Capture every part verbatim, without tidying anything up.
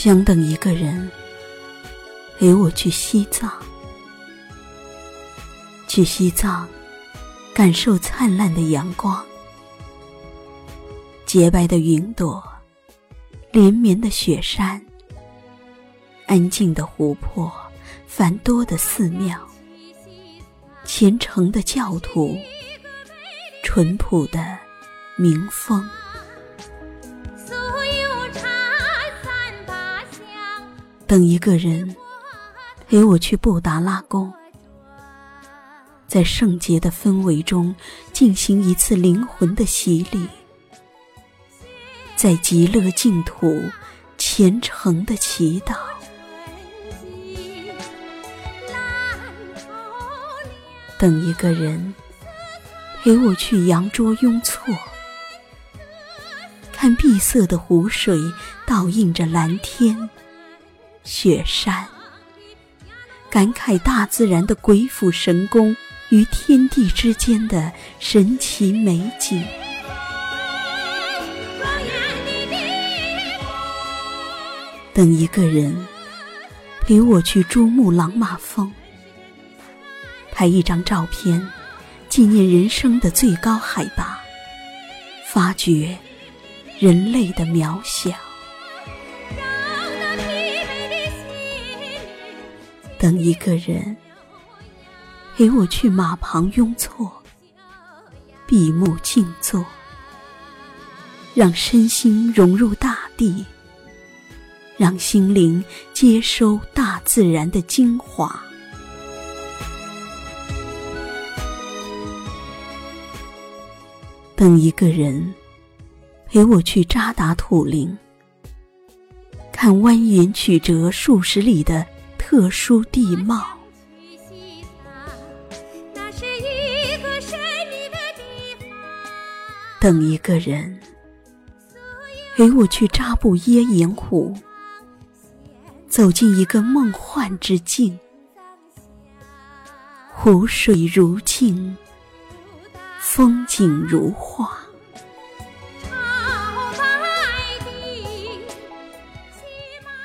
想等一个人陪我去西藏，去西藏感受灿烂的阳光，洁白的云朵，连绵的雪山，安静的湖泊，繁多的寺庙，虔诚的教徒，淳朴的民风。等一个人陪我去布达拉宫，在圣洁的氛围中进行一次灵魂的洗礼，在极乐净土虔诚的祈祷。等一个人陪我去羊卓雍措，看碧色的湖水倒映着蓝天雪山，感慨大自然的鬼斧神工与天地之间的神奇美景。等一个人陪我去珠穆朗玛峰，拍一张照片纪念人生的最高海拔，发掘人类的渺小。等一个人陪我去马旁雍措，闭目静坐，让身心融入大地，让心灵接收大自然的精华。等一个人陪我去扎达土林，看蜿蜒曲折数十里的特殊地貌。等一个人陪我去扎布耶盐湖，走进一个梦幻之境，湖水如镜，风景如画。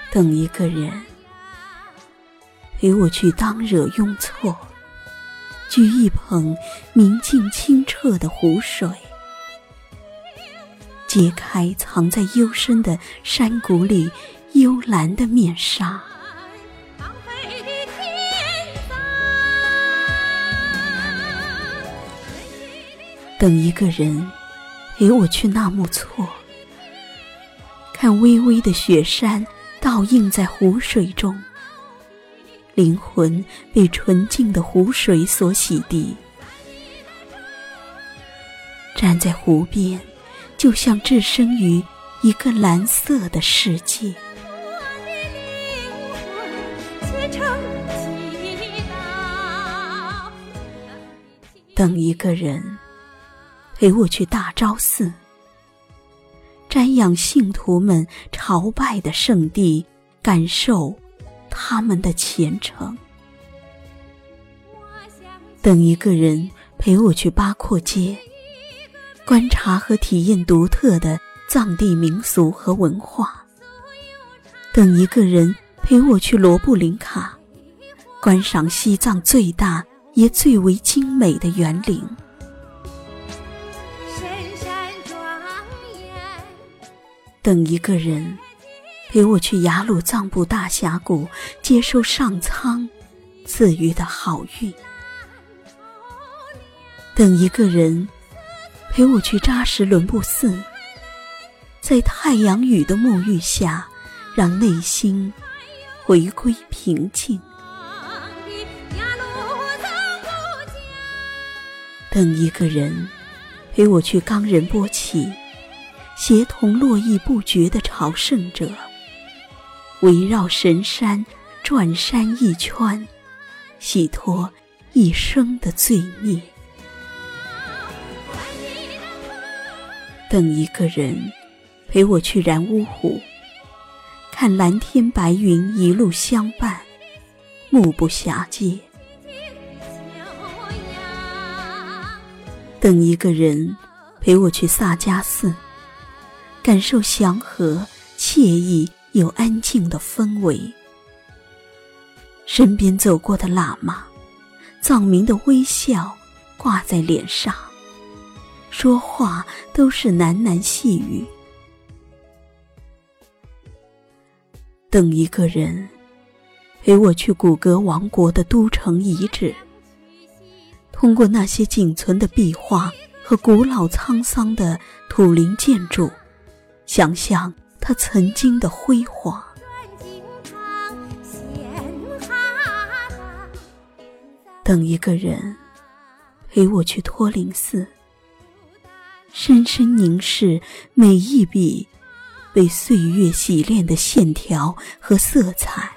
等一个人陪我去当惹雍措，掬一捧明净清澈的湖水，揭开藏在幽深的山谷里幽蓝的面纱。等一个人陪我去纳木错，看微微的雪山倒映在湖水中，灵魂被纯净的湖水所洗涤。站在湖边，就像置身于一个蓝色的世界。等一个人陪我去大昭寺，瞻仰信徒们朝拜的圣地，感受他们的虔诚。等一个人陪我去八廓街，观察和体验独特的藏地民俗和文化。等一个人陪我去罗布林卡，观赏西藏最大也最为精美的园林。等一个人陪我去雅鲁藏布大峡谷，接受上苍赐予的好运。等一个人陪我去扎什伦布寺，在太阳雨的沐浴下，让内心回归平静。等一个人陪我去冈仁波齐，协同络绎不绝的朝圣者，围绕神山转山一圈，洗脱一生的罪孽。等一个人陪我去然乌湖，看蓝天白云一路相伴，目不暇接。等一个人陪我去萨迦寺，感受祥和惬意有安静的氛围。身边走过的喇嘛，藏民的微笑挂在脸上，说话都是喃喃细语。等一个人陪我去古格王国的都城遗址，通过那些仅存的壁画和古老沧桑的土林建筑，想象它曾经的辉煌。等一个人陪我去托林寺，深深凝视每一笔被岁月洗练的线条和色彩，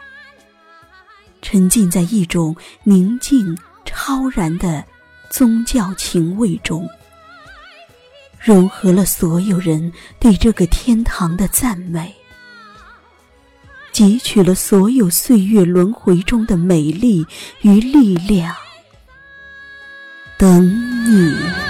沉浸在一种宁静超然的宗教情味中，融合了所有人对这个天堂的赞美，汲取了所有岁月轮回中的美丽与力量。等你。